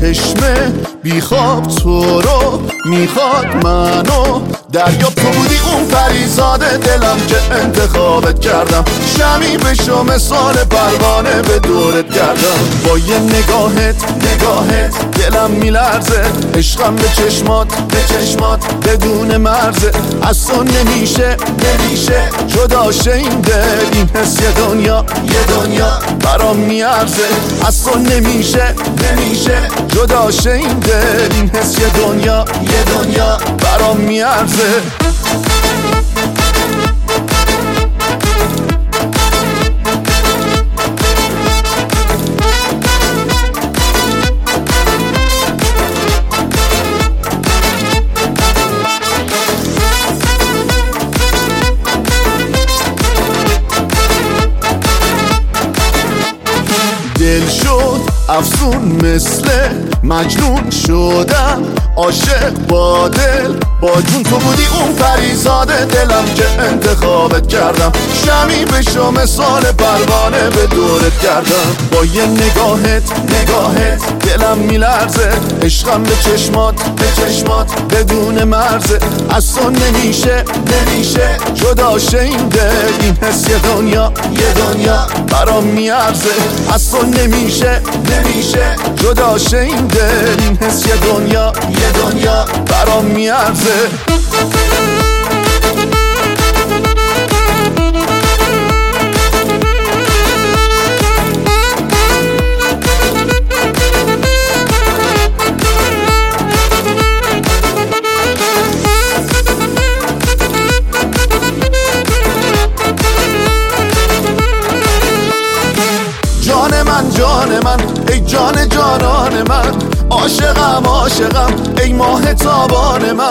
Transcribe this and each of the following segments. چشمه بیخواب تو رو میخواد منو دریاب. تو بودی اون پریزاد دلم که انتخابت کردم، شمی بشو مثال پروانه به دورت گردم. با یه نگاهت دلم میلرزه، عشقم به چشمات بدون مرزه. از تو نمیشه جدا شه این دل، این حس یه دنیا برام میارزه. از تو نمیشه جدا شه این دل، این حس یه دنیا برام میارزه. دل شد افسون مثل مجنون شدم، عاشق با دل با جون. تو بودی اون پریزاد دلم که انتخابت کردم، شمی بشو مثال پروانه به دورت گردم. با یه نگاهت دلم میلرزه، عشقم به چشمات بدون مرزه. از تو نمیشه جدا شه این دل، این حس یه دنیا برام میارزه. از تو نمیشه جدا شه این دل، این حس یه دنیا برام میارزه. جان من ای جان جانان من، عاشقم ای ماه تابان من،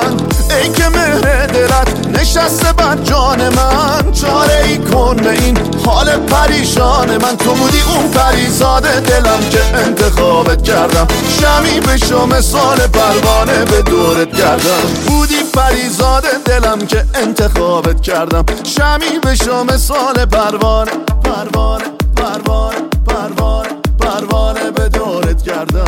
ای که مهر دلت نشسته بر جان من. چاره ای کن به این حال پریشان من. تو بودی اون پریزاد دلم که انتخابت کردم، شمی بشو مثال پروانه به دورت گردم. بودی پریزاد دلم که انتخابت کردم، شمی بشو مثال پروانه به دورت گردم.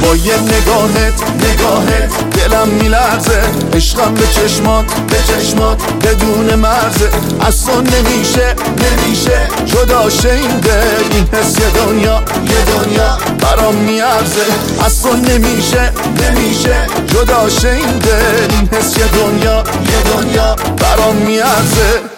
با یه نگاهت دلم میلرزه، عشقم به چشمات بدون مرزه. از تو نمیشه جدا شه این دل، این حس یه دنیا برام میارزه. از تو نمیشه جدا شه این دل، این حس یه دنیا برام میارزه.